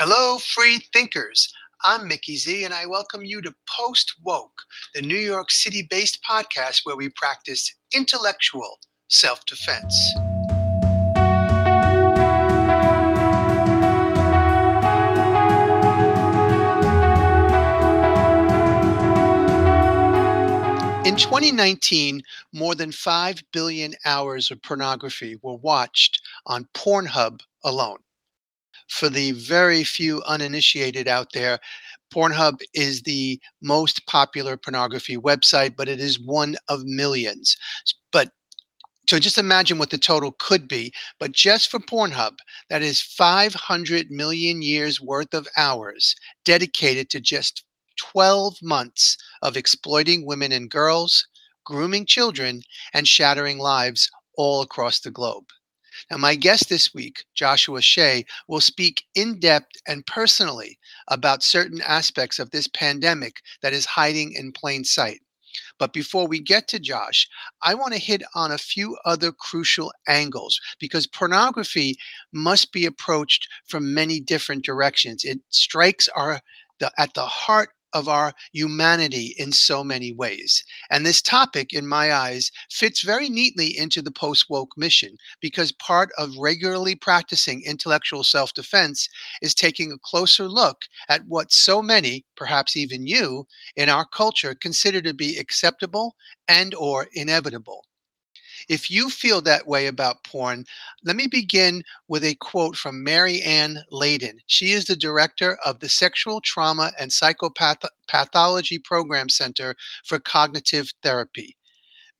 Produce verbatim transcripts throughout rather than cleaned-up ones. Hello, free thinkers. I'm Mickey Z, and I welcome you to Post Woke, the New York City-based podcast where we practice intellectual self-defense. In twenty nineteen, more than five billion hours of pornography were watched on Pornhub alone. For the very few uninitiated out there, Pornhub is the most popular pornography website, but it is one of millions. But so just imagine what the total could be. But just for Pornhub, that is five hundred million years worth of hours dedicated to just twelve months of exploiting women and girls, grooming children, and shattering lives all across the globe. Now, my guest this week, Joshua Shea, will speak in depth and personally about certain aspects of this pandemic that is hiding in plain sight. But before we get to Josh, I want to hit on a few other crucial angles because pornography must be approached from many different directions. It strikes our the, at the heart of our humanity in so many ways. And this topic, in my eyes, fits very neatly into the post-woke mission because part of regularly practicing intellectual self-defense is taking a closer look at what so many, perhaps even you, in our culture consider to be acceptable and or inevitable. If you feel that way about porn, let me begin with a quote from Mary Ann Layden. She is the director of the Sexual Trauma and Psychopathology Program, Center for Cognitive Therapy.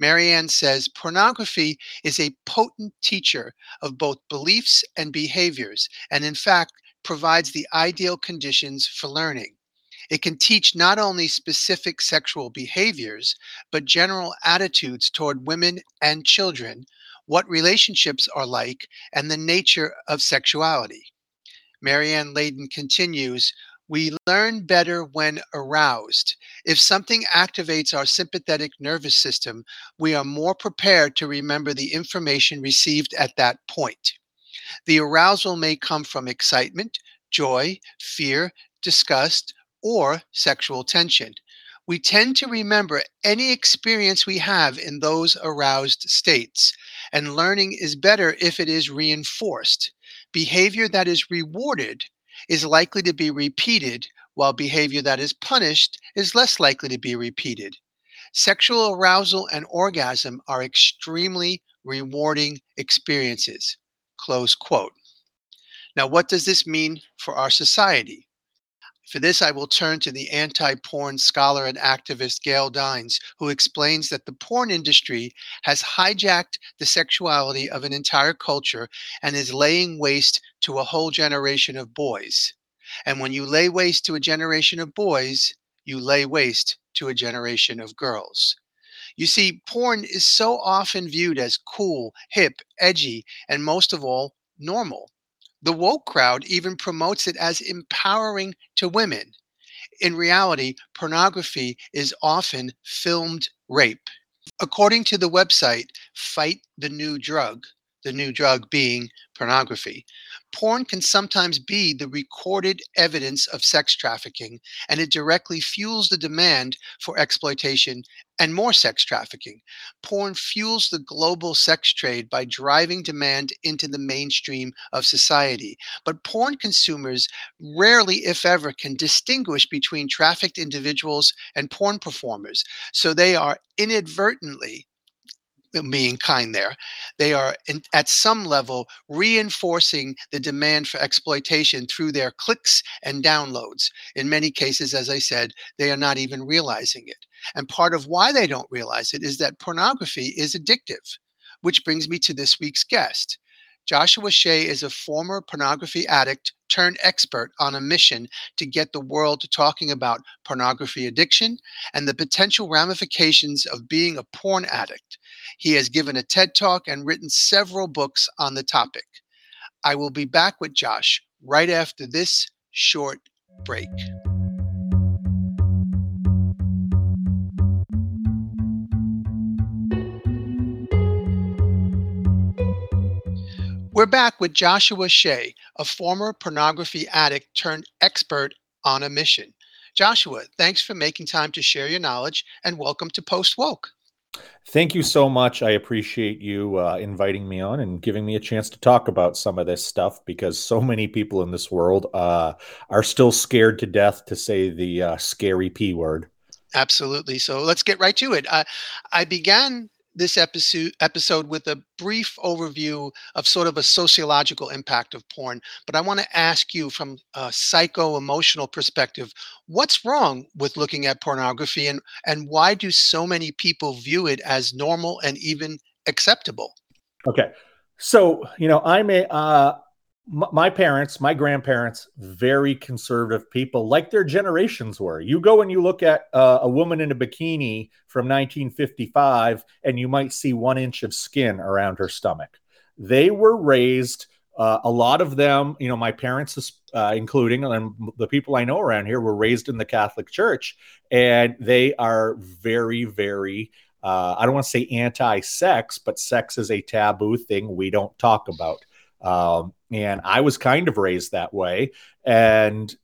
Mary Ann says, pornography is a potent teacher of both beliefs and behaviors, and in fact, provides the ideal conditions for learning. It can teach not only specific sexual behaviors, but general attitudes toward women and children, what relationships are like, and the nature of sexuality. Mary Ann Layden continues, we learn better when aroused. If something activates our sympathetic nervous system, we are more prepared to remember the information received at that point. The arousal may come from excitement, joy, fear, disgust, or sexual tension. We tend to remember any experience we have in those aroused states, and learning is better if it is reinforced. Behavior that is rewarded is likely to be repeated, while behavior that is punished is less likely to be repeated. Sexual arousal and orgasm are extremely rewarding experiences. Close quote. Now, what does this mean for our society? For this, I will turn to the anti-porn scholar and activist Gail Dines, who explains that the porn industry has hijacked the sexuality of an entire culture and is laying waste to a whole generation of boys. And when you lay waste to a generation of boys, you lay waste to a generation of girls. You see, porn is so often viewed as cool, hip, edgy, and most of all, normal. The woke crowd even promotes it as empowering to women. In reality, pornography is often filmed rape. According to the website Fight the New Drug, the new drug being pornography, porn can sometimes be the recorded evidence of sex trafficking, and it directly fuels the demand for exploitation and more sex trafficking. Porn fuels the global sex trade by driving demand into the mainstream of society. But porn consumers rarely, if ever, can distinguish between trafficked individuals and porn performers, so they are inadvertently being kind there, they are in, at some level reinforcing the demand for exploitation through their clicks and downloads. In many cases, as I said, they are not even realizing it. And part of why they don't realize it is that pornography is addictive, which brings me to this week's guest. Joshua Shea is a former pornography addict turned expert on a mission to get the world talking about pornography addiction and the potential ramifications of being a porn addict. He has given a TED Talk and written several books on the topic. I will be back with Josh right after this short break. We're back with Joshua Shea, a former pornography addict turned expert on a mission. Joshua, thanks for making time to share your knowledge and welcome to Post Woke. Thank you so much. I appreciate you uh, inviting me on and giving me a chance to talk about some of this stuff, because so many people in this world uh, are still scared to death to say the uh, scary P word. Absolutely. So let's get right to it. Uh, I began this episode episode with a brief overview of sort of a sociological impact of porn, but I want to ask you from a psycho-emotional perspective, what's wrong with looking at pornography, and, and why do so many people view it as normal and even acceptable? Okay. So, you know, I'm a, uh, my parents, my grandparents, very conservative people, like their generations were. You go and you look at uh, a woman in a bikini from nineteen fifty-five, and you might see one inch of skin around her stomach. They were raised, uh, a lot of them, you know, my parents uh, including, and the people I know around here were raised in the Catholic Church, and they are very, very uh, I don't want to say anti-sex, but sex is a taboo thing we don't talk about. Um, and I was kind of raised that way. And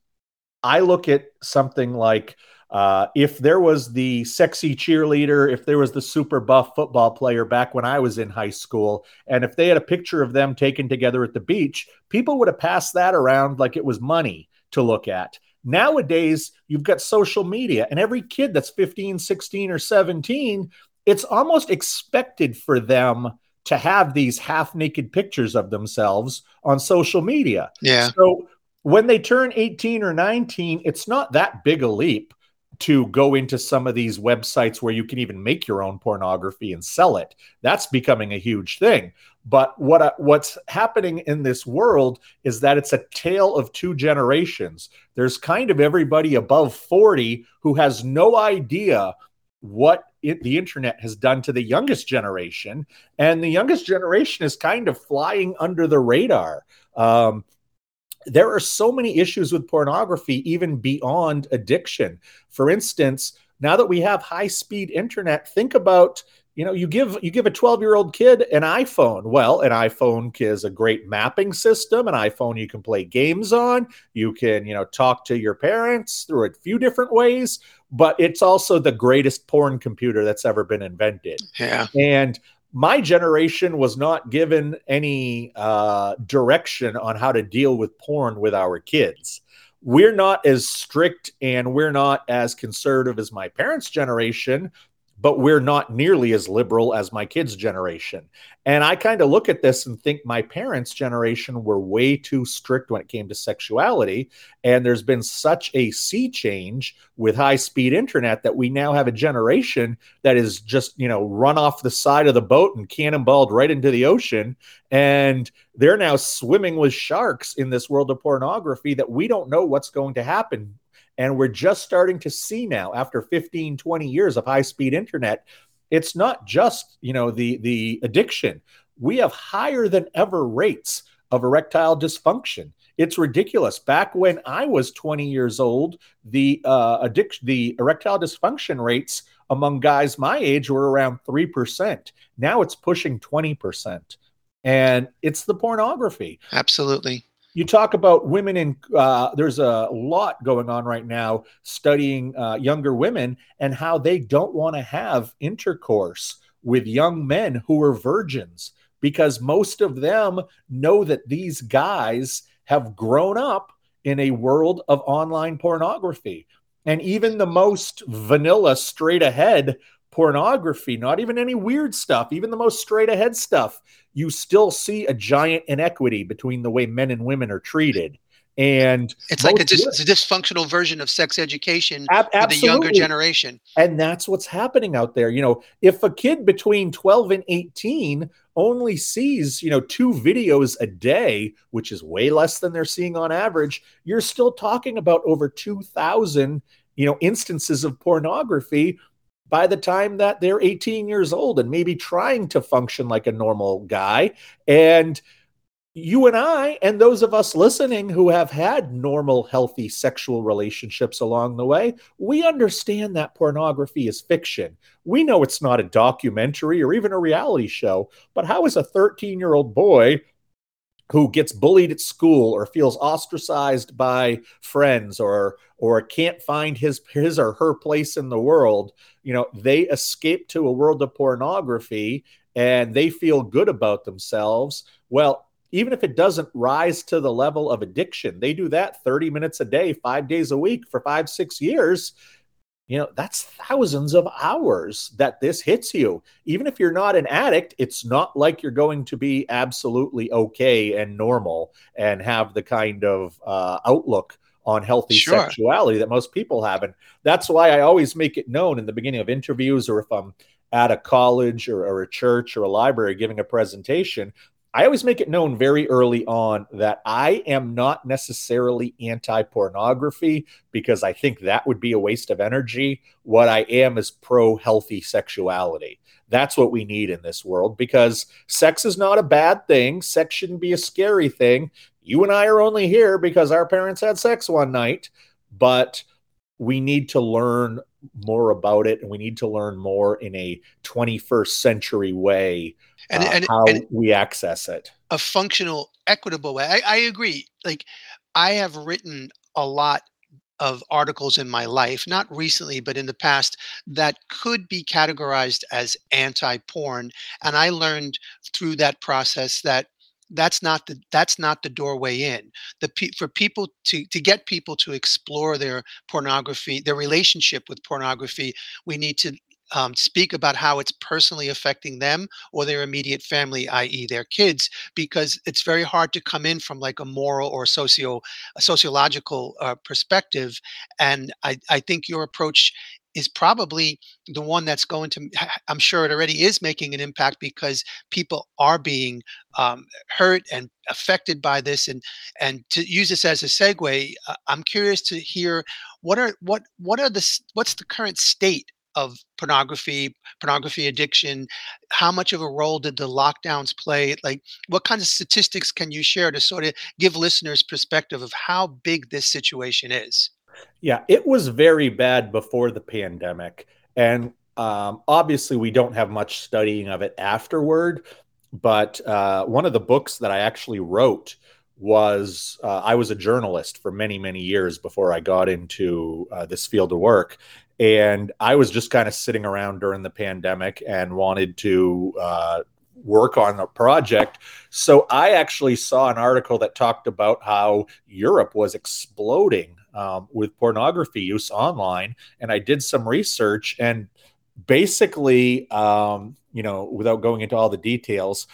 I look at something like, uh, if there was the sexy cheerleader, if there was the super buff football player back when I was in high school, and if they had a picture of them taken together at the beach, people would have passed that around like it was money to look at. Nowadays, you've got social media, and every kid that's fifteen, sixteen, or seventeen, it's almost expected for them to have these half-naked pictures of themselves on social media. Yeah. So when they turn eighteen or nineteen, it's not that big a leap to go into some of these websites where you can even make your own pornography and sell it. That's becoming a huge thing. But what uh, what's happening in this world is that it's a tale of two generations. There's kind of everybody above forty who has no idea what It, the internet has done to the youngest generation, and the youngest generation is kind of flying under the radar. Um, there are so many issues with pornography, even beyond addiction. For instance, now that we have high-speed internet, think about, you know, you give you give a twelve-year-old kid an iPhone. Well, an iPhone is a great mapping system. An iPhone you can play games on. You can, you know, talk to your parents through a few different ways. But it's also the greatest porn computer that's ever been invented. Yeah. And my generation was not given any uh, direction on how to deal with porn with our kids. We're not as strict and we're not as conservative as my parents' generation, but we're not nearly as liberal as my kids' generation. And I kind of look at this and think my parents' generation were way too strict when it came to sexuality. And there's been such a sea change with high-speed internet that we now have a generation that is just, you know, run off the side of the boat and cannonballed right into the ocean. And they're now swimming with sharks in this world of pornography that we don't know what's going to happen. And we're just starting to see now, after fifteen, twenty years of high-speed internet, it's not just, you know, the the addiction. We have higher than ever rates of erectile dysfunction. It's ridiculous. Back when I was twenty years old, the uh, addiction, the erectile dysfunction rates among guys my age were around three percent. Now it's pushing twenty percent. And it's the pornography. Absolutely. You talk about women, and uh, there's a lot going on right now studying uh, younger women and how they don't want to have intercourse with young men who are virgins, because most of them know that these guys have grown up in a world of online pornography. And even the most vanilla, straight ahead pornography, not even any weird stuff, even the most straight ahead stuff, you still see a giant inequity between the way men and women are treated. And it's like a, dis- it's a dysfunctional version of sex education Ab- for the younger generation. And that's what's happening out there. You know, if a kid between twelve and eighteen only sees, you know, two videos a day, which is way less than they're seeing on average, you're still talking about over two thousand, you know, instances of pornography by the time that they're eighteen years old and maybe trying to function like a normal guy. And you and I, and those of us listening who have had normal, healthy sexual relationships along the way, we understand that pornography is fiction. We know it's not a documentary or even a reality show, but how is a thirteen-year-old boy who gets bullied at school or feels ostracized by friends or or can't find his his or her place in the world, you know, they escape to a world of pornography and they feel good about themselves. Well, even if it doesn't rise to the level of addiction, they do that thirty minutes a day, five days a week for five, six years. You know, that's thousands of hours that this hits you. Even if you're not an addict, it's not like you're going to be absolutely okay and normal and have the kind of uh, outlook on healthy sure. sexuality that most people have. And that's why I always make it known in the beginning of interviews, or if I'm at a college or, or a church or a library giving a presentation, I always make it known very early on that I am not necessarily anti-pornography, because I think that would be a waste of energy. What I am is pro-healthy sexuality. That's what we need in this world, because sex is not a bad thing. Sex shouldn't be a scary thing. You and I are only here because our parents had sex one night, but we need to learn more about it, and we need to learn more in a twenty-first century way and, uh, and how and we access it. A functional, equitable way. I, I agree. Like, I have written a lot of articles in my life, not recently, but in the past, that could be categorized as anti-porn. And I learned through that process that That's not the that's not the doorway in. The pe- for people to to get people to explore their pornography, their relationship with pornography, we need to um, speak about how it's personally affecting them or their immediate family, that is, their kids, because it's very hard to come in from like a moral or socio a sociological uh, perspective. And I I think your approach is probably the one that's going to, I'm sure it already is making an impact, because people are being um, hurt and affected by this. And and to use this as a segue, uh, I'm curious to hear what are what what are the what's the current state of pornography, pornography addiction? How much of a role did the lockdowns play? Like, what kinds of statistics can you share to sort of give listeners perspective of how big this situation is? Yeah, it was very bad before the pandemic. And um, obviously, we don't have much studying of it afterward. But uh, one of the books that I actually wrote was uh, I was a journalist for many, many years before I got into uh, this field of work. And I was just kind of sitting around during the pandemic and wanted to uh, work on a project. So I actually saw an article that talked about how Europe was exploding Um, with pornography use online. And I did some research, and basically, um, you know, without going into all the details,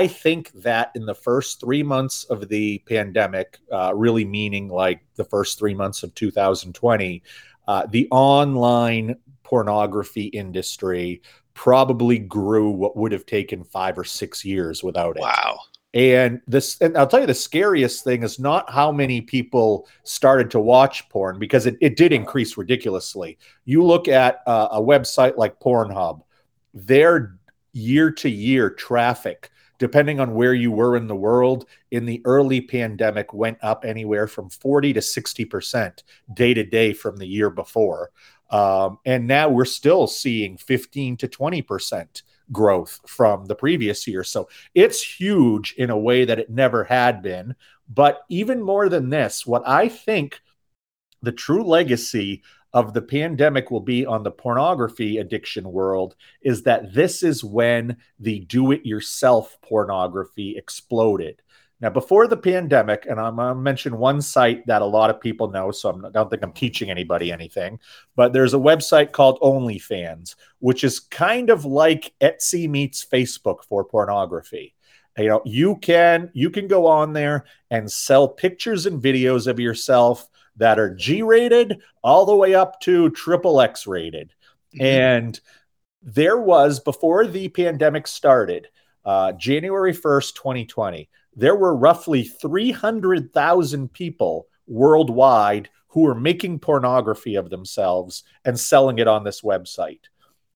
I think that in the first three months of the pandemic, uh, really meaning like the first three months of two thousand twenty, uh, the online pornography industry probably grew what would have taken five or six years without it. Wow. And this, and I'll tell you, the scariest thing is not how many people started to watch porn, because it, it did increase ridiculously. You look at uh, a website like Pornhub, their year-to-year traffic, depending on where you were in the world, in the early pandemic went up anywhere from forty to sixty percent day-to-day from the year before. Um, and now we're still seeing fifteen to twenty percent. Growth from the previous year. So it's huge in a way that it never had been. But even more than this, what I think the true legacy of the pandemic will be on the pornography addiction world is that this is when the do-it-yourself pornography exploded. Now, before the pandemic, and I'm going to mention one site that a lot of people know, so I'm, I don't think I'm teaching anybody anything, but there's a website called OnlyFans, which is kind of like Etsy meets Facebook for pornography. You know, you can you can go on there and sell pictures and videos of yourself that are G-rated all the way up to triple X rated. Mm-hmm. And there was, before the pandemic started, uh, January first, twenty twenty, there were roughly three hundred thousand people worldwide who were making pornography of themselves and selling it on this website.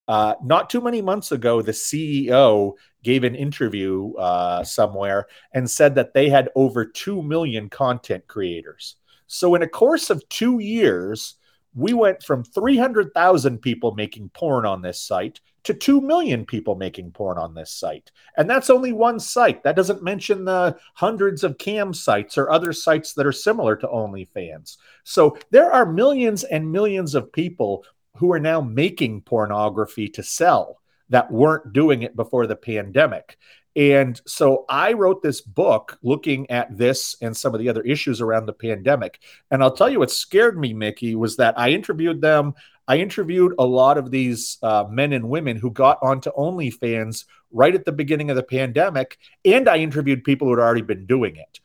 Uh, not too many months ago, the C E O gave an interview uh, somewhere and said that they had over two million content creators. So in a course of two years, we went from three hundred thousand people making porn on this site to two million people making porn on this site. And that's only one site. That doesn't mention the hundreds of cam sites or other sites that are similar to OnlyFans. So there are millions and millions of people who are now making pornography to sell that weren't doing it before the pandemic. And so I wrote this book looking at this and some of the other issues around the pandemic. And I'll tell you what scared me, Mickey, was that I interviewed them. I interviewed a lot of these uh, men and women who got onto OnlyFans right at the beginning of the pandemic. And I interviewed people who had already been doing it.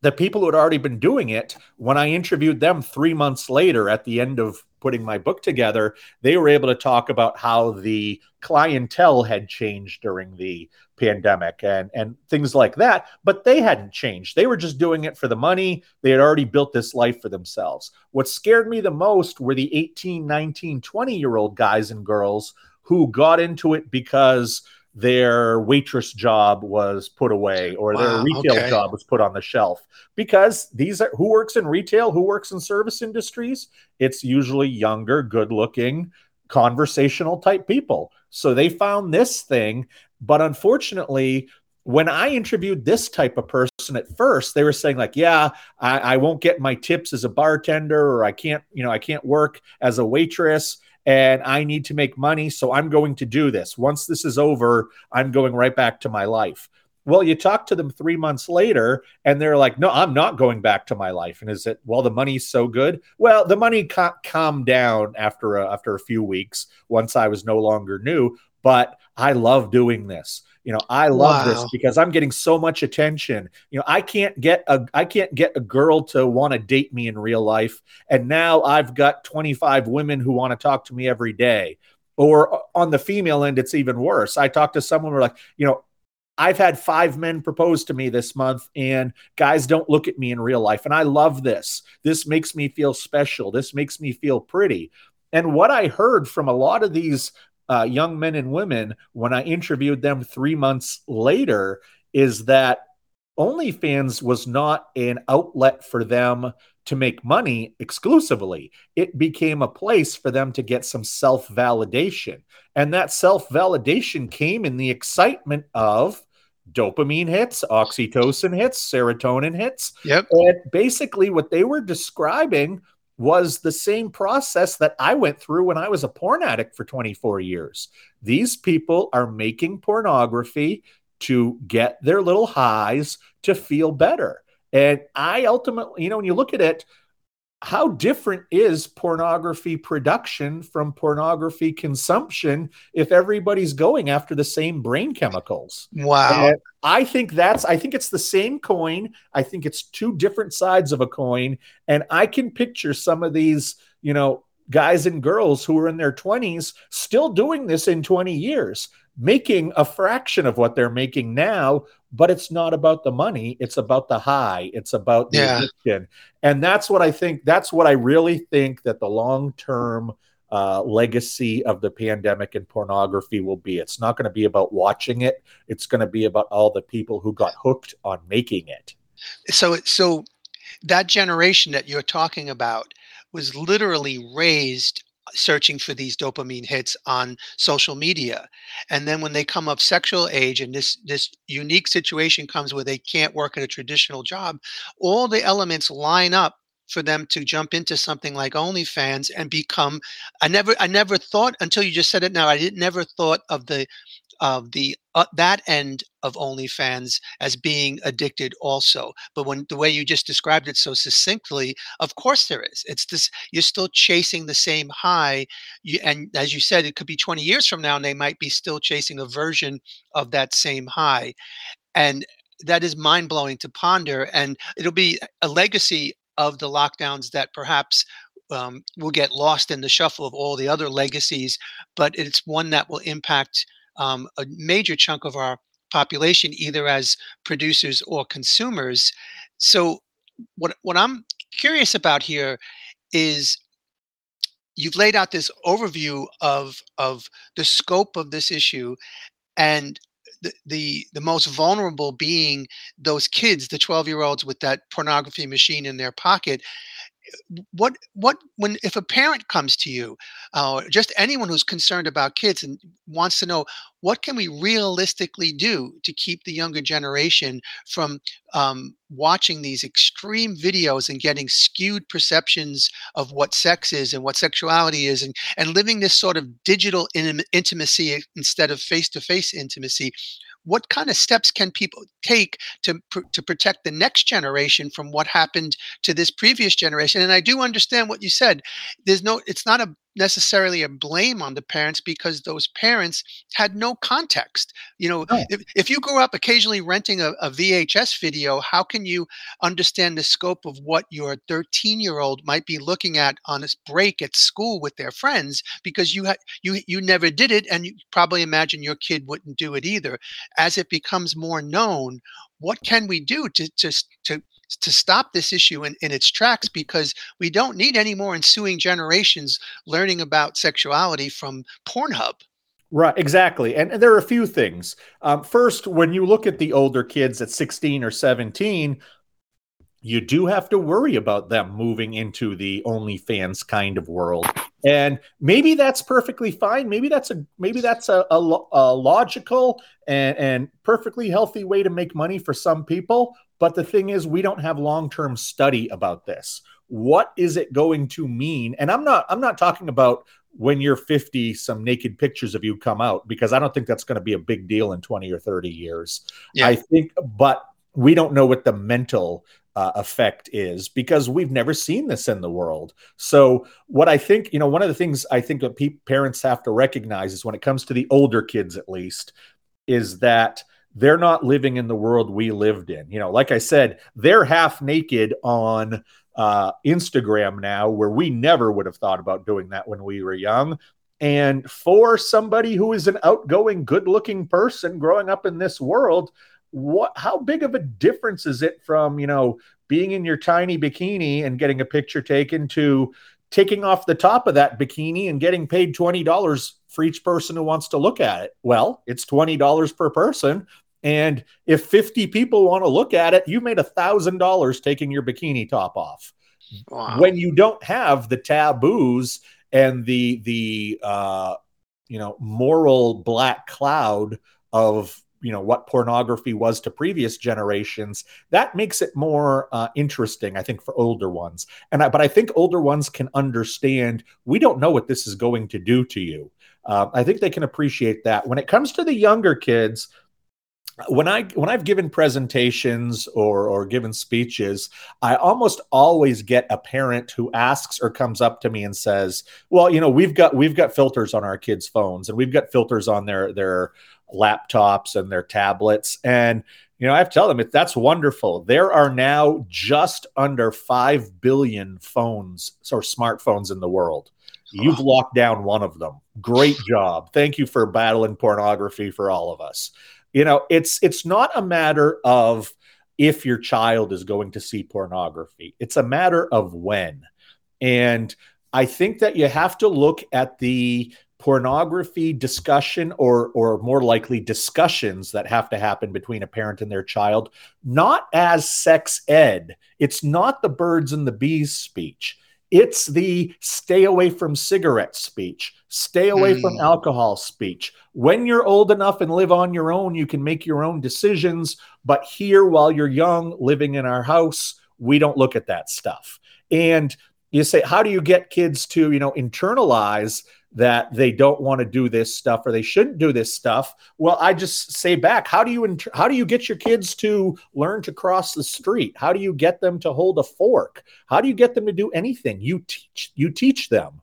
The people who had already been doing it, when I interviewed them three months later at the end of putting my book together, they were able to talk about how the clientele had changed during the pandemic and, and things like that, but they hadn't changed. They were just doing it for the money. They had already built this life for themselves. What scared me the most were the eighteen, nineteen, twenty-year-old guys and girls who got into it because their waitress job was put away or wow, their retail okay. job was put on the shelf, because these are who works in retail, who works in service industries. It's usually younger, good looking, conversational type people. So they found this thing. But unfortunately, when I interviewed this type of person at first, they were saying like, yeah, I, I won't get my tips as a bartender, or I can't, you know, I can't work as a waitress, and I need to make money, so I'm going to do this. Once this is over, I'm going right back to my life. Well, you talk to them three months later, and they're like, no, I'm not going back to my life. And is it, well, the money's so good? Well, the money ca- calmed down after a, after a few weeks once I was no longer new, but I love doing this. You know, I love wow. this because I'm getting so much attention. You know, I can't get a I can't get a girl to want to date me in real life, and now I've got twenty-five women who want to talk to me every day. Or on the female end, it's even worse. I talked to someone who's like, you know, I've had five men propose to me this month, and guys don't look at me in real life, and I love this. This makes me feel special. This makes me feel pretty. And what I heard from a lot of these Uh, young men and women when I interviewed them three months later is that OnlyFans was not an outlet for them to make money exclusively. It became a place for them to get some self-validation. And that self-validation came in the excitement of dopamine hits, oxytocin hits, serotonin hits. Yep. And basically what they were describing was the same process that I went through when I was a porn addict for twenty-four years. These people are making pornography to get their little highs, to feel better. And I ultimately, you know, when you look at it, how different is pornography production from pornography consumption if everybody's going after the same brain chemicals? Wow. And I think that's, I think it's the same coin. I think it's two different sides of a coin. And I can picture some of these, you know, guys and girls who are in their twenties still doing this in twenty years, making a fraction of what they're making now, but it's not about the money. It's about the high. It's about the yeah. addiction. And that's what I think. That's what I really think that the long-term uh, legacy of the pandemic and pornography will be. It's not going to be about watching it. It's going to be about all the people who got hooked on making it. So, so that generation that you're talking about was literally raised searching for these dopamine hits on social media. And then when they come of sexual age and this this unique situation comes where they can't work at a traditional job, all the elements line up for them to jump into something like OnlyFans and become, I never I never thought until you just said it now, I didn't never thought of the of the uh, that end of OnlyFans as being addicted also. But when the way you just described it so succinctly, of course there is. It's this, you're still chasing the same high. You, and as you said, it could be twenty years from now and they might be still chasing a version of that same high. And that is mind blowing to ponder. And it'll be a legacy of the lockdowns that perhaps um, will get lost in the shuffle of all the other legacies, but it's one that will impact Um, a major chunk of our population, either as producers or consumers. So what what I'm curious about here is you've laid out this overview of of the scope of this issue, and the the, the most vulnerable being those kids, the twelve-year-olds with that pornography machine in their pocket. what what when if a parent comes to you, uh, just anyone who's concerned about kids and wants to know what can we realistically do to keep the younger generation from um, watching these extreme videos and getting skewed perceptions of what sex is and what sexuality is, and and living this sort of digital in- intimacy instead of face-to-face intimacy. What kind of steps can people take to to protect the next generation from what happened to this previous generation? And I do understand what you said. There's no, it's not a necessarily a blame on the parents, because those parents had no context. You know, no. If, if you grew up occasionally renting a, a V H S video, how can you understand the scope of what your thirteen-year-old might be looking at on a break at school with their friends? Because you had you you never did it, and you probably imagine your kid wouldn't do it either. As it becomes more known, what can we do to to to to stop this issue in, in its tracks, because we don't need any more ensuing generations learning about sexuality from Pornhub. Right, exactly. And, and there are a few things. Um, first, when you look at the older kids at sixteen or seventeen, you do have to worry about them moving into the OnlyFans kind of world. And maybe that's perfectly fine. Maybe that's a maybe that's a, a, a logical and, and perfectly healthy way to make money for some people. But the thing is, we don't have long-term study about this. What is it going to mean? And I'm not I'm not talking about when you're fifty, some naked pictures of you come out, because I don't think that's going to be a big deal in twenty or thirty years. Yeah. I think, but we don't know what the mental uh, effect is, because we've never seen this in the world. So what I think, you know, one of the things I think that pe- parents have to recognize is when it comes to the older kids, at least, is that they're not living in the world we lived in. You know, like I said, they're half naked on uh, Instagram now, where we never would have thought about doing that when we were young. And for somebody who is an outgoing, good-looking person growing up in this world, what, how big of a difference is it from, you know, being in your tiny bikini and getting a picture taken to taking off the top of that bikini and getting paid twenty dollars for each person who wants to look at it? Well, it's twenty dollars per person. And if fifty people want to look at it, you made one thousand dollars taking your bikini top off. Wow. When you don't have the taboos and the, the uh, you know, moral black cloud of, you know, what pornography was to previous generations, that makes it more uh, interesting, I think, for older ones. And I, but I think older ones can understand, we don't know what this is going to do to you. Uh, I think they can appreciate that. When it comes to the younger kids, when I, when I've given presentations or, or given speeches, I almost always get a parent who asks or comes up to me and says, well, you know, we've got, we've got filters on our kids' phones, and we've got filters on their, their, laptops and their tablets. And, you know, I have to tell them, if that's wonderful, there are now just under five billion phones or smartphones in the world. You've locked down one of them. Great job. Thank you for battling pornography for all of us. You know, it's, it's not a matter of if your child is going to see pornography. It's a matter of when. And I think that you have to look at the pornography discussion, or or more likely discussions that have to happen between a parent and their child, not as sex ed. It's not the birds and the bees speech. It's the stay away from cigarette speech, stay away mm. from alcohol speech. When you're old enough and live on your own, you can make your own decisions. But here, while you're young, living in our house, we don't look at that stuff. And you say, how do you get kids to, you know, internalize that they don't want to do this stuff or they shouldn't do this stuff? Well, I just say back, how do you int- how do you get your kids to learn to cross the street? How do you get them to hold a fork? How do you get them to do anything? You teach, you teach them.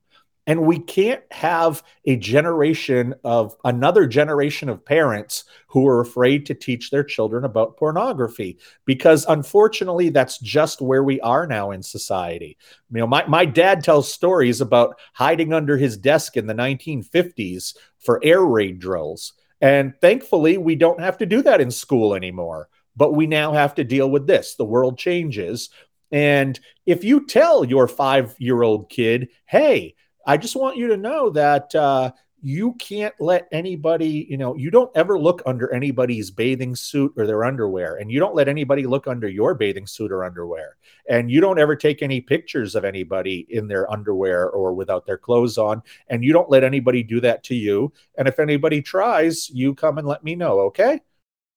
And we can't have a generation of another generation of parents who are afraid to teach their children about pornography, because unfortunately, that's just where we are now in society. You know, my, my dad tells stories about hiding under his desk in the nineteen fifties for air raid drills. And thankfully, we don't have to do that in school anymore. But we now have to deal with this. The world changes. And if you tell your five-year-old kid, hey, I just want you to know that uh, you can't let anybody, you know, you don't ever look under anybody's bathing suit or their underwear, and you don't let anybody look under your bathing suit or underwear, and you don't ever take any pictures of anybody in their underwear or without their clothes on, and you don't let anybody do that to you. And if anybody tries, you come and let me know, okay?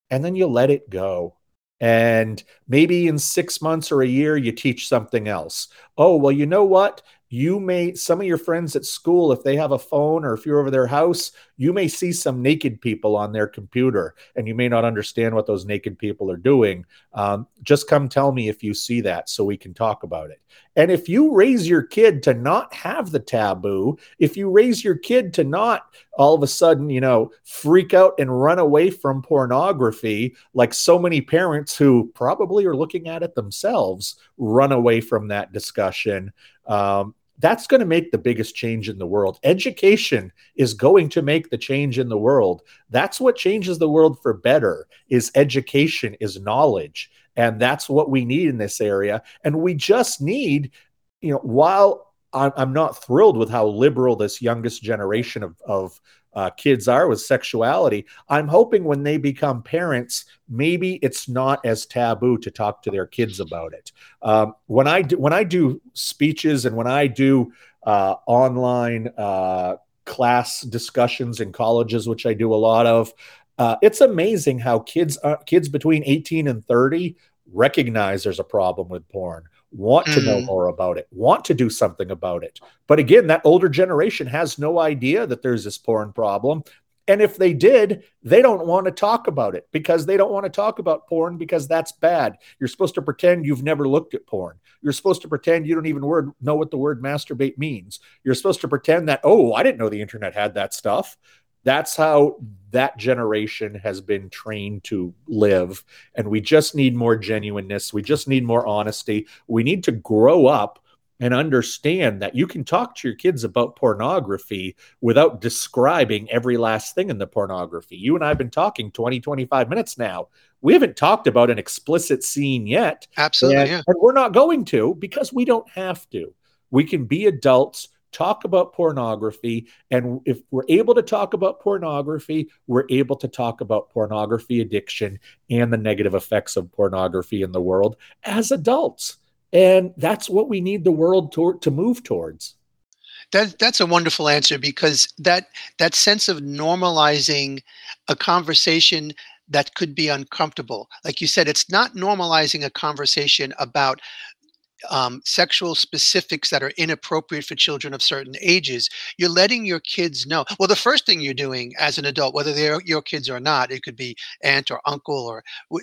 And then you let it go. And maybe in six months or a year, you teach something else. Oh, well, you know what? You may, some of your friends at school, if they have a phone or if you're over their house, you may see some naked people on their computer, and you may not understand what those naked people are doing. Um, just come tell me if you see that so we can talk about it. And if you raise your kid to not have the taboo, if you raise your kid to not all of a sudden, you know, freak out and run away from pornography, like so many parents who probably are looking at it themselves run away from that discussion, um, that's going to make the biggest change in the world. Education is going to make the change in the world. That's what changes the world for better, is education, is knowledge. And that's what we need in this area. And we just need, you know, while I'm not thrilled with how liberal this youngest generation of, of uh, kids are with sexuality, I'm hoping when they become parents, maybe it's not as taboo to talk to their kids about it. Um, when I do, when I do speeches and when I do uh, online uh, class discussions in colleges, which I do a lot of, uh, it's amazing how kids uh, kids between eighteen and thirty recognize there's a problem with porn, want to know more about it, want to do something about it. But again, that older generation has no idea that there's this porn problem. And if they did, they don't want to talk about it because they don't want to talk about porn because that's bad. You're supposed to pretend you've never looked at porn. You're supposed to pretend you don't even word, know what the word masturbate means. You're supposed to pretend that, oh, I didn't know the internet had that stuff. That's how that generation has been trained to live. And we just need more genuineness. We just need more honesty. We need to grow up and understand that you can talk to your kids about pornography without describing every last thing in the pornography. You and I have been talking twenty, twenty-five minutes now. We haven't talked about an explicit scene yet. Absolutely. And, yeah. and we're not going to, because we don't have to. We can be adults, talk about pornography. And if we're able to talk about pornography, we're able to talk about pornography addiction and the negative effects of pornography in the world as adults. And that's what we need the world to, to move towards. That, that's a wonderful answer, because that that sense of normalizing a conversation that could be uncomfortable. Like you said, it's not normalizing a conversation about Um, sexual specifics that are inappropriate for children of certain ages. You're letting your kids know. Well, the first thing you're doing as an adult, whether they're your kids or not, it could be aunt or uncle, or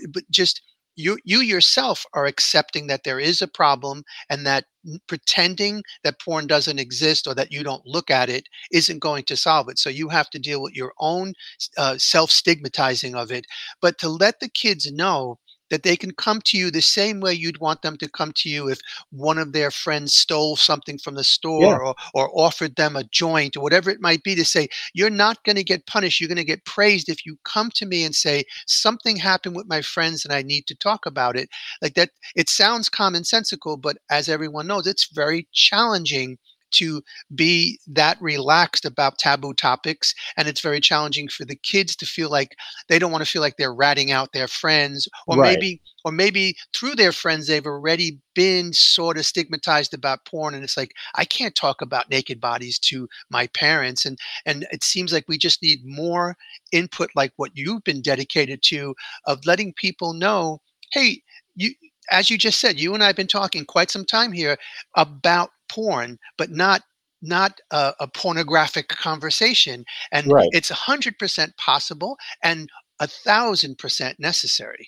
but just you, you yourself are accepting that there is a problem, and that pretending that porn doesn't exist or that you don't look at it isn't going to solve it. So you have to deal with your own uh, self-stigmatizing of it. But to let the kids know that they can come to you the same way you'd want them to come to you if one of their friends stole something from the store yeah. or, or offered them a joint or whatever it might be, to say, you're not going to get punished. You're going to get praised if you come to me and say, something happened with my friends and I need to talk about it. Like that, it sounds commonsensical, but as everyone knows, it's very challenging to be that relaxed about taboo topics. And it's very challenging for the kids to feel like they don't want to feel like they're ratting out their friends, or right. maybe, or maybe through their friends, they've already been sort of stigmatized about porn. And it's like, I can't talk about naked bodies to my parents. And, and it seems like we just need more input, like what you've been dedicated to, of letting people know, hey, you, as you just said, you and I have been talking quite some time here about porn, but not not a, a pornographic conversation. And right. it's one hundred percent possible and one thousand percent necessary.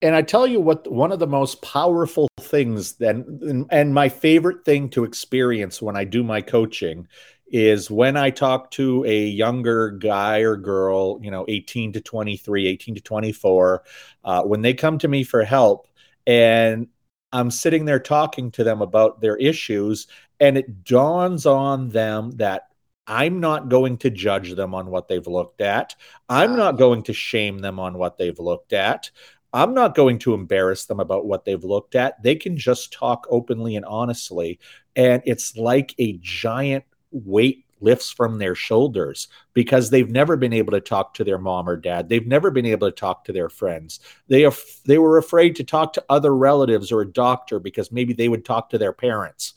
And I tell you what, one of the most powerful things then, and my favorite thing to experience when I do my coaching, is when I talk to a younger guy or girl, you know, eighteen to twenty-three, eighteen to twenty-four, uh, when they come to me for help, and I'm sitting there talking to them about their issues, and it dawns on them that I'm not going to judge them on what they've looked at. I'm not going to shame them on what they've looked at. I'm not going to embarrass them about what they've looked at. They can just talk openly and honestly. And it's like a giant weight lifts from their shoulders because they've never been able to talk to their mom or dad. They've never been able to talk to their friends. They af- they were afraid to talk to other relatives or a doctor because maybe they would talk to their parents.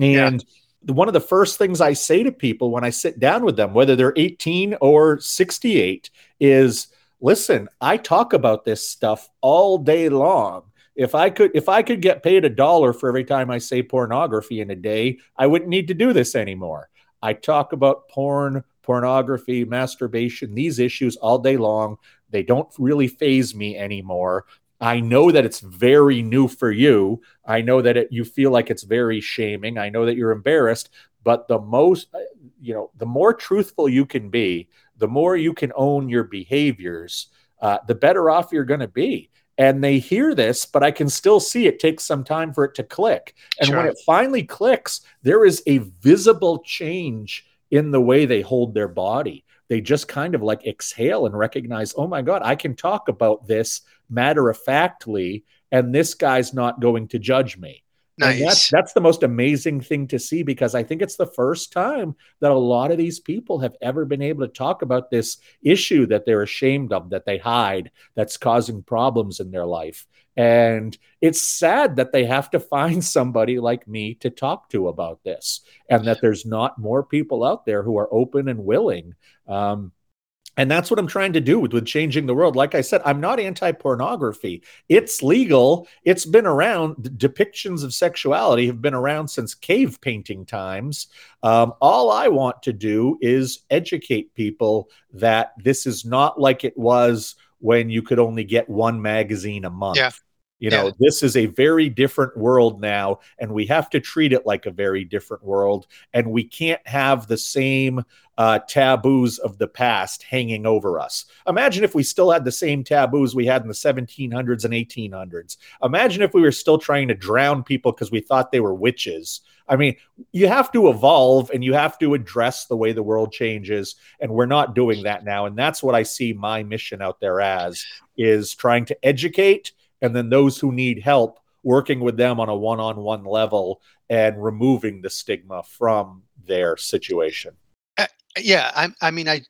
And yeah. one of the first things I say to people when I sit down with them, whether they're eighteen or sixty-eight, is, listen, I talk about this stuff all day long. If I could, if I could get paid a dollar for every time I say pornography in a day, I wouldn't need to do this anymore. I talk about porn, pornography, masturbation, these issues all day long. They don't really faze me anymore. I know that it's very new for you. I know that it, you feel like it's very shaming. I know that you're embarrassed, but the most, you know, the more truthful you can be, the more you can own your behaviors, uh, the better off you're going to be. And they hear this, but I can still see it takes some time for it to click. And sure. when it finally clicks, there is a visible change in the way they hold their body. They just kind of like exhale and recognize, oh my God, I can talk about this matter-of-factly, and this guy's not going to judge me. Nice. That's, that's the most amazing thing to see, because I think it's the first time that a lot of these people have ever been able to talk about this issue that they're ashamed of, that they hide, that's causing problems in their life. And it's sad that they have to find somebody like me to talk to about this, and that there's not more people out there who are open and willing. Um, and that's what I'm trying to do with, with changing the world. Like I said, I'm not anti-pornography. It's legal. It's been around. Depictions of sexuality have been around since cave painting times. Um, all I want to do is educate people that this is not like it was when you could only get one magazine a month. Yeah. You know, yeah. this is a very different world now, and we have to treat it like a very different world. And we can't have the same uh, taboos of the past hanging over us. Imagine if we still had the same taboos we had in the seventeen hundreds and eighteen hundreds. Imagine if we were still trying to drown people because we thought they were witches. I mean, you have to evolve, and you have to address the way the world changes. And we're not doing that now. And that's what I see my mission out there as, is trying to educate, and then those who need help, working with them on a one-on-one level and removing the stigma from their situation. Uh, yeah, I, I mean, I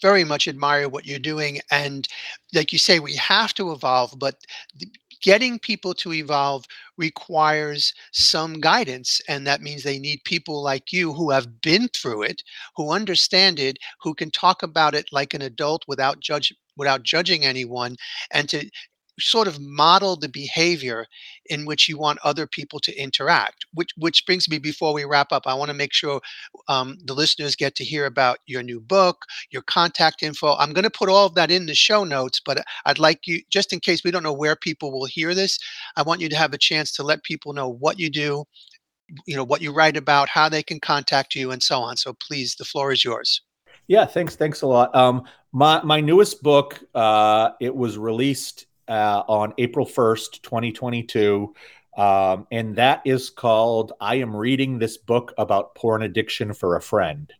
very much admire what you're doing. And like you say, we have to evolve, but th- getting people to evolve requires some guidance. And that means they need people like you who have been through it, who understand it, who can talk about it like an adult without judge, without judging anyone, and to sort of model the behavior in which you want other people to interact, which which brings me, before we wrap up, I want to make sure um, the listeners get to hear about your new book, your contact info. I'm going to put all of that in the show notes, but I'd like you, just in case we don't know where people will hear this, I want you to have a chance to let people know what you do, you know, what you write about, how they can contact you, and so on. So please, the floor is yours. Yeah, thanks. Thanks a lot. Um, my, my newest book, uh, it was released Uh, on April first, twenty twenty-two. Um, and that is called, I am reading this book about porn addiction for a friend.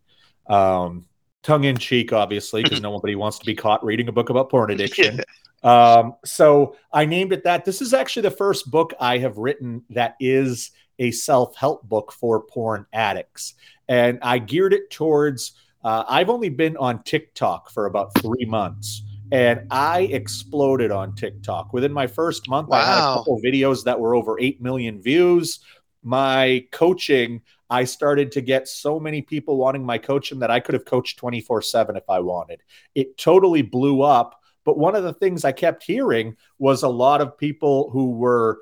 Um, tongue in cheek, obviously, because nobody wants to be caught reading a book about porn addiction. Um, so I named it that. This is actually the first book I have written that is a self-help book for porn addicts. And I geared it towards, uh, I've only been on TikTok for about three months. And I exploded on TikTok. Within my first month, wow. I had a couple videos that were over eight million views. My coaching, I started to get so many people wanting my coaching that I could have coached twenty-four seven if I wanted. It totally blew up. But one of the things I kept hearing was a lot of people who were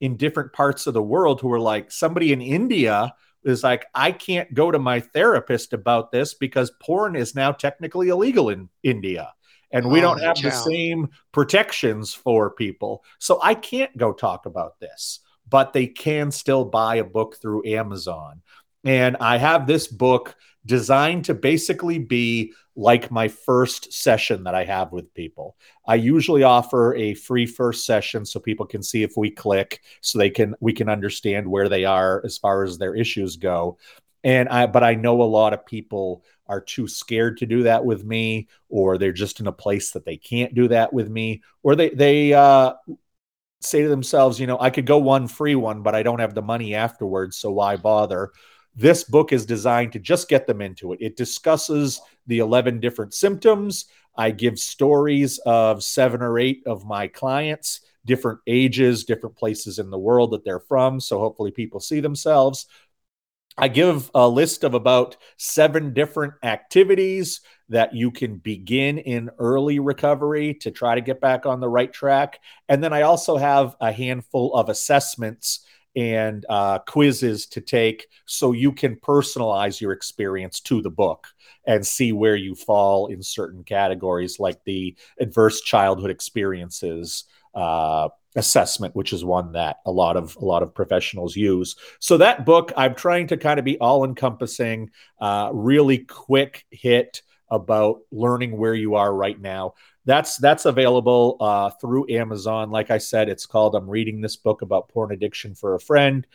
in different parts of the world who were like, somebody in India is like, I can't go to my therapist about this because porn is now technically illegal in India. And we oh, don't have the same protections for people. So I can't go talk about this, but they can still buy a book through Amazon. And I have this book designed to basically be like my first session that I have with people. I usually offer a free first session so people can see if we click, so they can we can understand where they are as far as their issues go. And I, but I know a lot of people are too scared to do that with me, or they're just in a place that they can't do that with me, or they, they uh, say to themselves, you know, I could go one free one, but I don't have the money afterwards, so why bother? This book is designed to just get them into it. It discusses the eleven different symptoms. I give stories of seven or eight of my clients, different ages, different places in the world that they're from. So hopefully people see themselves. I give a list of about seven different activities that you can begin in early recovery to try to get back on the right track. And then I also have a handful of assessments and uh, quizzes to take so you can personalize your experience to the book and see where you fall in certain categories, like the adverse childhood experiences uh, assessment, which is one that a lot of a lot of professionals use. So that book, I'm trying to kind of be all encompassing, uh, really quick hit about learning where you are right now. That's that's available uh, through Amazon. Like I said, it's called I'm Reading This Book About Porn Addiction for a Friend.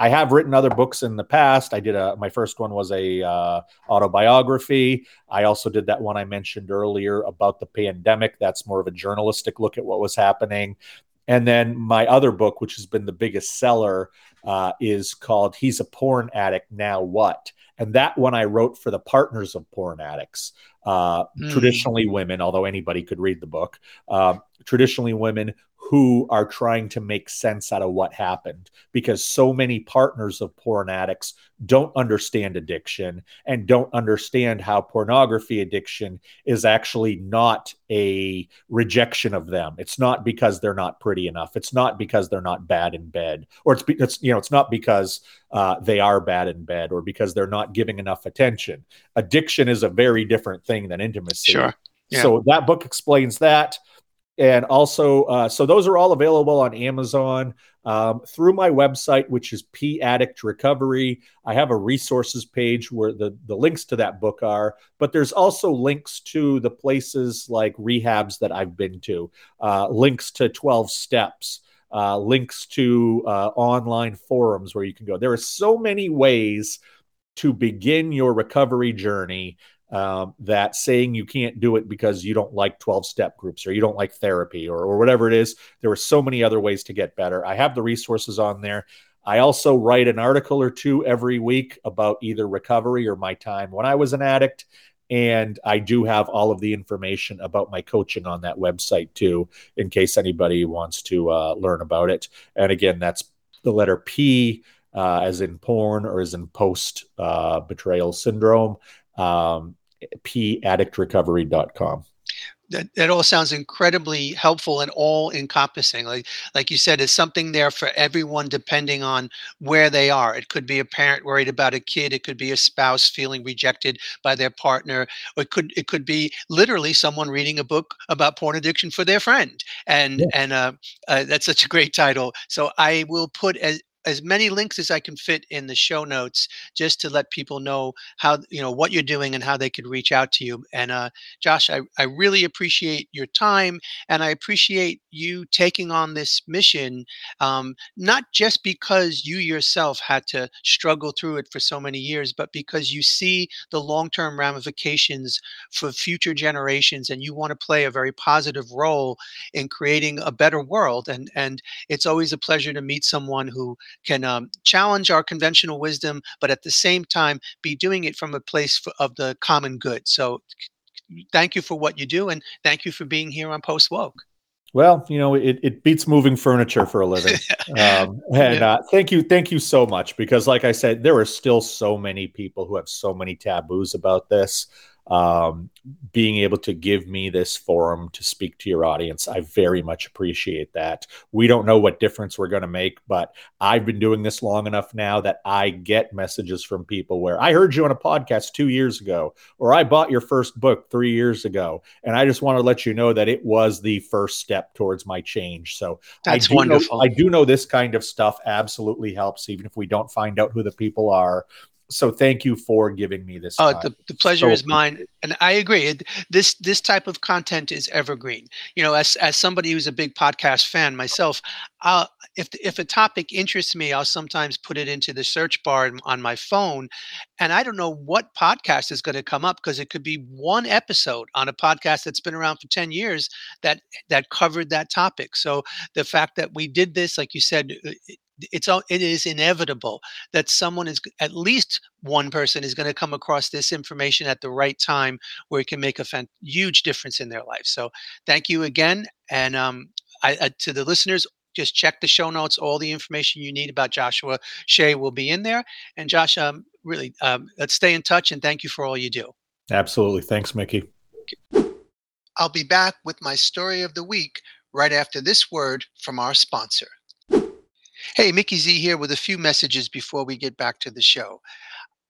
I have written other books in the past. I did a, my first one was a uh, autobiography. I also did that one I mentioned earlier about the pandemic. That's more of a journalistic look at what was happening. And then my other book, which has been the biggest seller, uh, is called He's a Porn Addict, Now What? And that one I wrote for the partners of porn addicts, uh, mm. traditionally women, although anybody could read the book, uh, traditionally women who are trying to make sense out of what happened, because so many partners of porn addicts don't understand addiction and don't understand how pornography addiction is actually not a rejection of them. It's not because they're not pretty enough. It's not because they're not bad in bed, or it's, it's you know, it's not because uh, they are bad in bed or because they're not giving enough attention. Addiction is a very different thing than intimacy. Sure. Yeah. So that book explains that. And also, uh, so those are all available on Amazon um, through my website, which is P Addict Recovery. I have a resources page where the, the links to that book are, but there's also links to the places like rehabs that I've been to, uh, links to twelve steps, uh, links to uh, online forums where you can go. There are so many ways to begin your recovery journey. Um, that saying you can't do it because you don't like twelve-step groups or you don't like therapy or, or whatever it is. There are so many other ways to get better. I have the resources on there. I also write an article or two every week about either recovery or my time when I was an addict. And I do have all of the information about my coaching on that website too, in case anybody wants to uh, learn about it. And again, that's the letter P uh, as in porn or as in post uh, betrayal syndrome. Um, p addict recovery dot com. That, that all sounds incredibly helpful and all encompassing. Like, like you said, it's something there for everyone, depending on where they are. It could be a parent worried about a kid. It could be a spouse feeling rejected by their partner. Or it could, it could be literally someone reading a book about porn addiction for their friend. And, yeah. and, uh, uh, that's such a great title. So I will put as, as many links as I can fit in the show notes, just to let people know how, you know, what you're doing and how they could reach out to you. And uh, Josh, I, I really appreciate your time, and I appreciate you taking on this mission, um, not just because you yourself had to struggle through it for so many years, but because you see the long-term ramifications for future generations, and you want to play a very positive role in creating a better world. And, and it's always a pleasure to meet someone who can um, challenge our conventional wisdom, but at the same time be doing it from a place for, of the common good. So thank you for what you do, and thank you for being here on Post Woke. Well, you know, it, it beats moving furniture for a living. um, and yeah. uh, thank you. Thank you so much, because like I said, there are still so many people who have so many taboos about this. Um, being able to give me this forum to speak to your audience, I very much appreciate that. We don't know what difference we're going to make, but I've been doing this long enough now that I get messages from people where I heard you on a podcast two years ago, or I bought your first book three years ago. And I just want to let you know that it was the first step towards my change. So that's I wonderful. Know, I do know this kind of stuff absolutely helps, even if we don't find out who the people are. So thank you for giving me this time. Oh, the, the pleasure so is mine. And I agree. This this type of content is evergreen. You know, as as somebody who's a big podcast fan myself, I'll, if if a topic interests me, I'll sometimes put it into the search bar on my phone. And I don't know what podcast is going to come up, because it could be one episode on a podcast that's been around for ten years that that covered that topic. So the fact that we did this, like you said, it's it is inevitable that someone is, at least one person is going to come across this information at the right time where it can make a fan, huge difference in their life. So thank you again. And um, I, I, to the listeners, just check the show notes. All the information you need about Joshua Shea will be in there. And Josh, um, really, um, let's stay in touch, and thank you for all you do. Absolutely. Thanks, Mickey. I'll be back with my story of the week right after this word from our sponsor. Hey, Mickey Z here with a few messages before we get back to the show.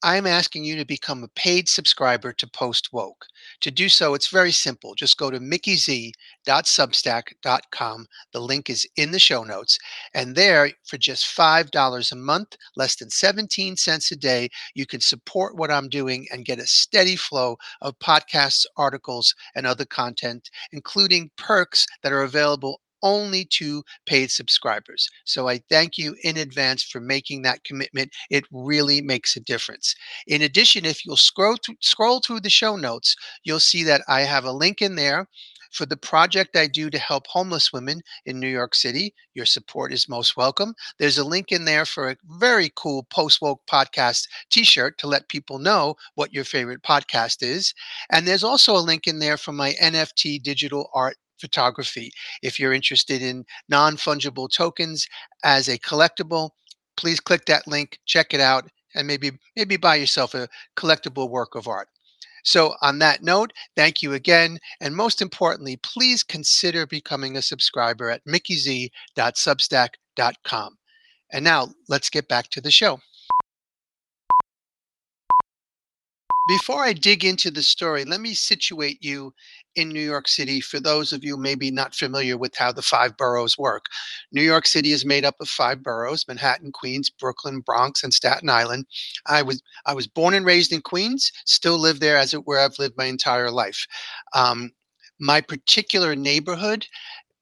I'm asking you to become a paid subscriber to Post Woke. To do so, it's very simple. Just go to mickey z dot substack dot com. The link is in the show notes. And there, for just five dollars a month, less than seventeen cents a day, you can support what I'm doing and get a steady flow of podcasts, articles, and other content, including perks that are available only to paid subscribers. So I thank you in advance for making that commitment. It really makes a difference. In addition, if you'll scroll through, scroll through the show notes, you'll see that I have a link in there for the project I do to help homeless women in New York City. Your support is most welcome. There's a link in there for a very cool Post-Woke podcast t-shirt to let people know what your favorite podcast is. And there's also a link in there for my N F T digital art photography. If you're interested in non-fungible tokens as a collectible, please click that link, check it out, and maybe maybe buy yourself a collectible work of art. So on that note, thank you again. And most importantly, please consider becoming a subscriber at mickey z dot substack dot com. And now let's get back to the show. Before I dig into the story, let me situate you in New York City for those of you maybe not familiar with how the five boroughs work. New York City is made up of five boroughs: Manhattan, Queens, Brooklyn, Bronx, and Staten Island. I was I was born and raised in Queens, still live there as it were I've lived my entire life. Um, my particular neighborhood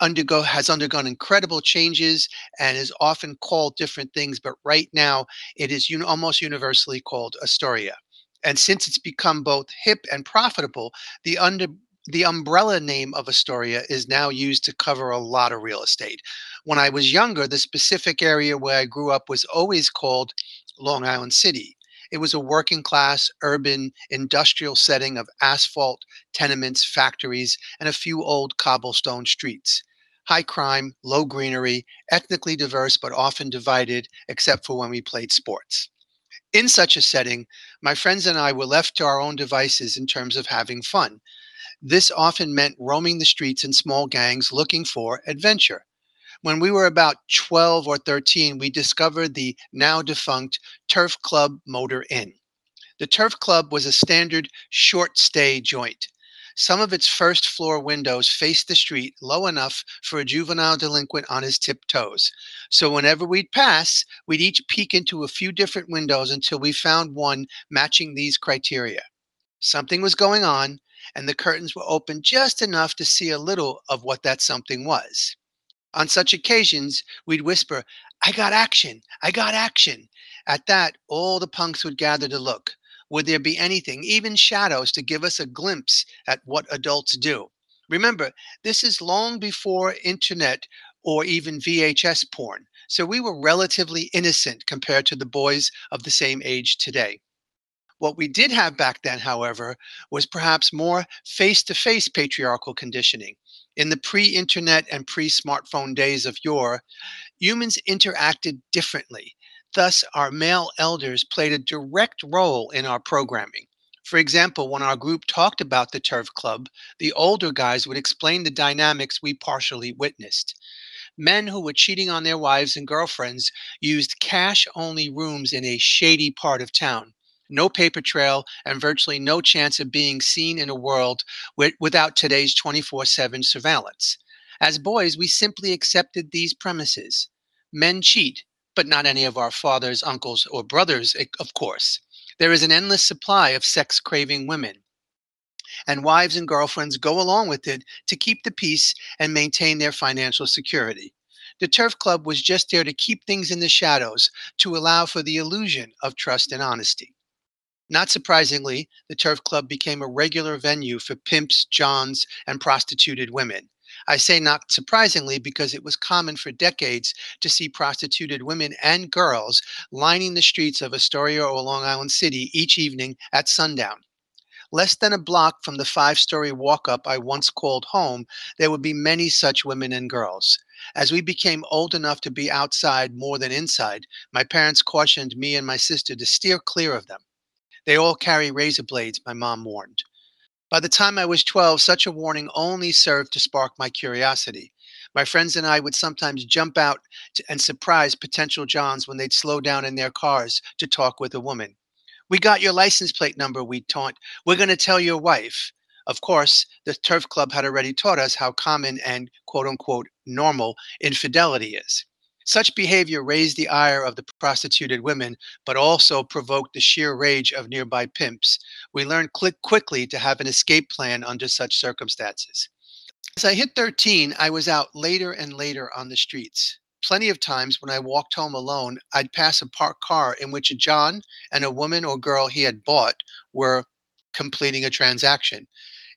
undergo has undergone incredible changes and is often called different things, but right now it is un- almost universally called Astoria. And since it's become both hip and profitable, the under the umbrella name of Astoria is now used to cover a lot of real estate. When I was younger, the specific area where I grew up was always called Long Island City. It was a working class, urban, industrial setting of asphalt, tenements, factories, and a few old cobblestone streets. High crime, low greenery, ethnically diverse, but often divided, except for when we played sports. In such a setting, my friends and I were left to our own devices in terms of having fun. This often meant roaming the streets in small gangs looking for adventure. When we were about twelve or thirteen, we discovered the now defunct Turf Club Motor Inn. The Turf Club was a standard short stay joint. Some of its first floor windows faced the street low enough for a juvenile delinquent on his tiptoes. So whenever we'd pass, we'd each peek into a few different windows until we found one matching these criteria. Something was going on, and the curtains were open just enough to see a little of what that something was. On such occasions, we'd whisper, "I got action, I got action." At that, all the punks would gather to look. Would there be anything, even shadows, to give us a glimpse at what adults do? Remember, this is long before internet or even V H S porn, so we were relatively innocent compared to the boys of the same age today. What we did have back then, however, was perhaps more face-to-face patriarchal conditioning. In the pre-internet and pre-smartphone days of yore, humans interacted differently. Thus, our male elders played a direct role in our programming. For example, when our group talked about the Turf Club, the older guys would explain the dynamics we partially witnessed. Men who were cheating on their wives and girlfriends used cash-only rooms in a shady part of town. No paper trail and virtually no chance of being seen in a world without today's twenty-four seven surveillance. As boys, we simply accepted these premises. Men cheat, but not any of our fathers, uncles, or brothers, of course. There is an endless supply of sex-craving women, and wives and girlfriends go along with it to keep the peace and maintain their financial security. The Turf Club was just there to keep things in the shadows, to allow for the illusion of trust and honesty. Not surprisingly, the Turf Club became a regular venue for pimps, johns, and prostituted women. I say not surprisingly because it was common for decades to see prostituted women and girls lining the streets of Astoria or Long Island City each evening at sundown. Less than a block from the five-story walk-up I once called home, there would be many such women and girls. As we became old enough to be outside more than inside, my parents cautioned me and my sister to steer clear of them. They all carry razor blades, my mom warned. By the time I was twelve, such a warning only served to spark my curiosity. My friends and I would sometimes jump out and surprise potential Johns when they'd slow down in their cars to talk with a woman. "We got your license plate number," we'd taunt. "We're going to tell your wife." Of course, the Turf Club had already taught us how common and, quote-unquote, normal infidelity is. Such behavior raised the ire of the prostituted women, but also provoked the sheer rage of nearby pimps. We learned quickly to have an escape plan under such circumstances. As I hit thirteen, I was out later and later on the streets. Plenty of times when I walked home alone, I'd pass a parked car in which a John and a woman or girl he had bought were completing a transaction.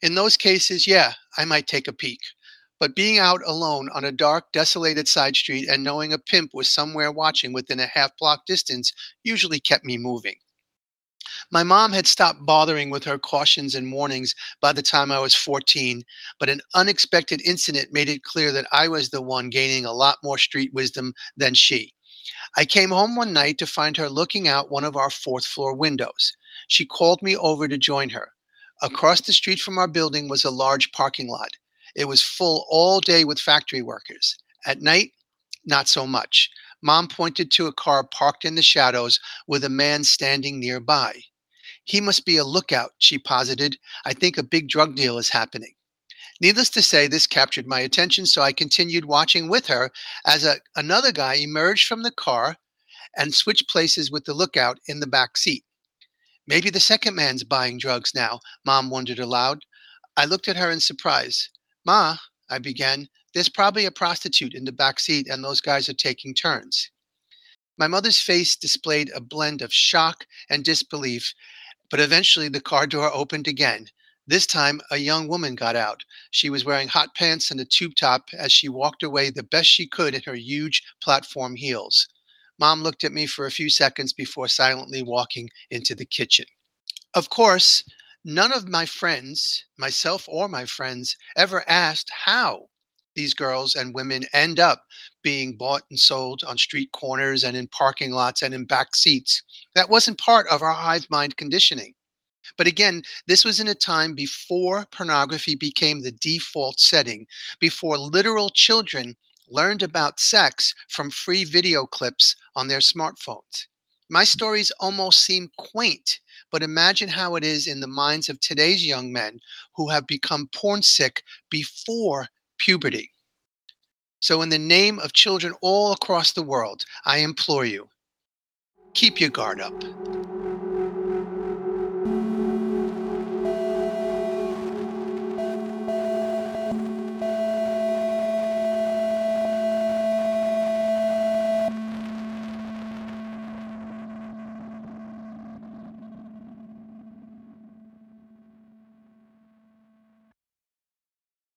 In those cases, yeah, I might take a peek. But being out alone on a dark, desolated side street and knowing a pimp was somewhere watching within a half-block distance usually kept me moving. My mom had stopped bothering with her cautions and warnings by the time I was fourteen, but an unexpected incident made it clear that I was the one gaining a lot more street wisdom than she. I came home one night to find her looking out one of our fourth-floor windows. She called me over to join her. Across the street from our building was a large parking lot. It was full all day with factory workers. At night, not so much. Mom pointed to a car parked in the shadows with a man standing nearby. "He must be a lookout," she posited. "I think a big drug deal is happening." Needless to say, this captured my attention, so I continued watching with her as a, another guy emerged from the car and switched places with the lookout in the back seat. "Maybe the second man's buying drugs now," Mom wondered aloud. I looked at her in surprise. "Ma," I began, "there's probably a prostitute in the back seat and those guys are taking turns." My mother's face displayed a blend of shock and disbelief, but eventually the car door opened again. This time, a young woman got out. She was wearing hot pants and a tube top as she walked away the best she could in her huge platform heels. Mom looked at me for a few seconds before silently walking into the kitchen. Of course, none of my friends, myself or my friends, ever asked how these girls and women end up being bought and sold on street corners and in parking lots and in back seats. That wasn't part of our hive mind conditioning. But again, this was in a time before pornography became the default setting, before literal children learned about sex from free video clips on their smartphones. My stories almost seem quaint, but imagine how it is in the minds of today's young men who have become porn sick before puberty. So in the name of children all across the world, I implore you, keep your guard up.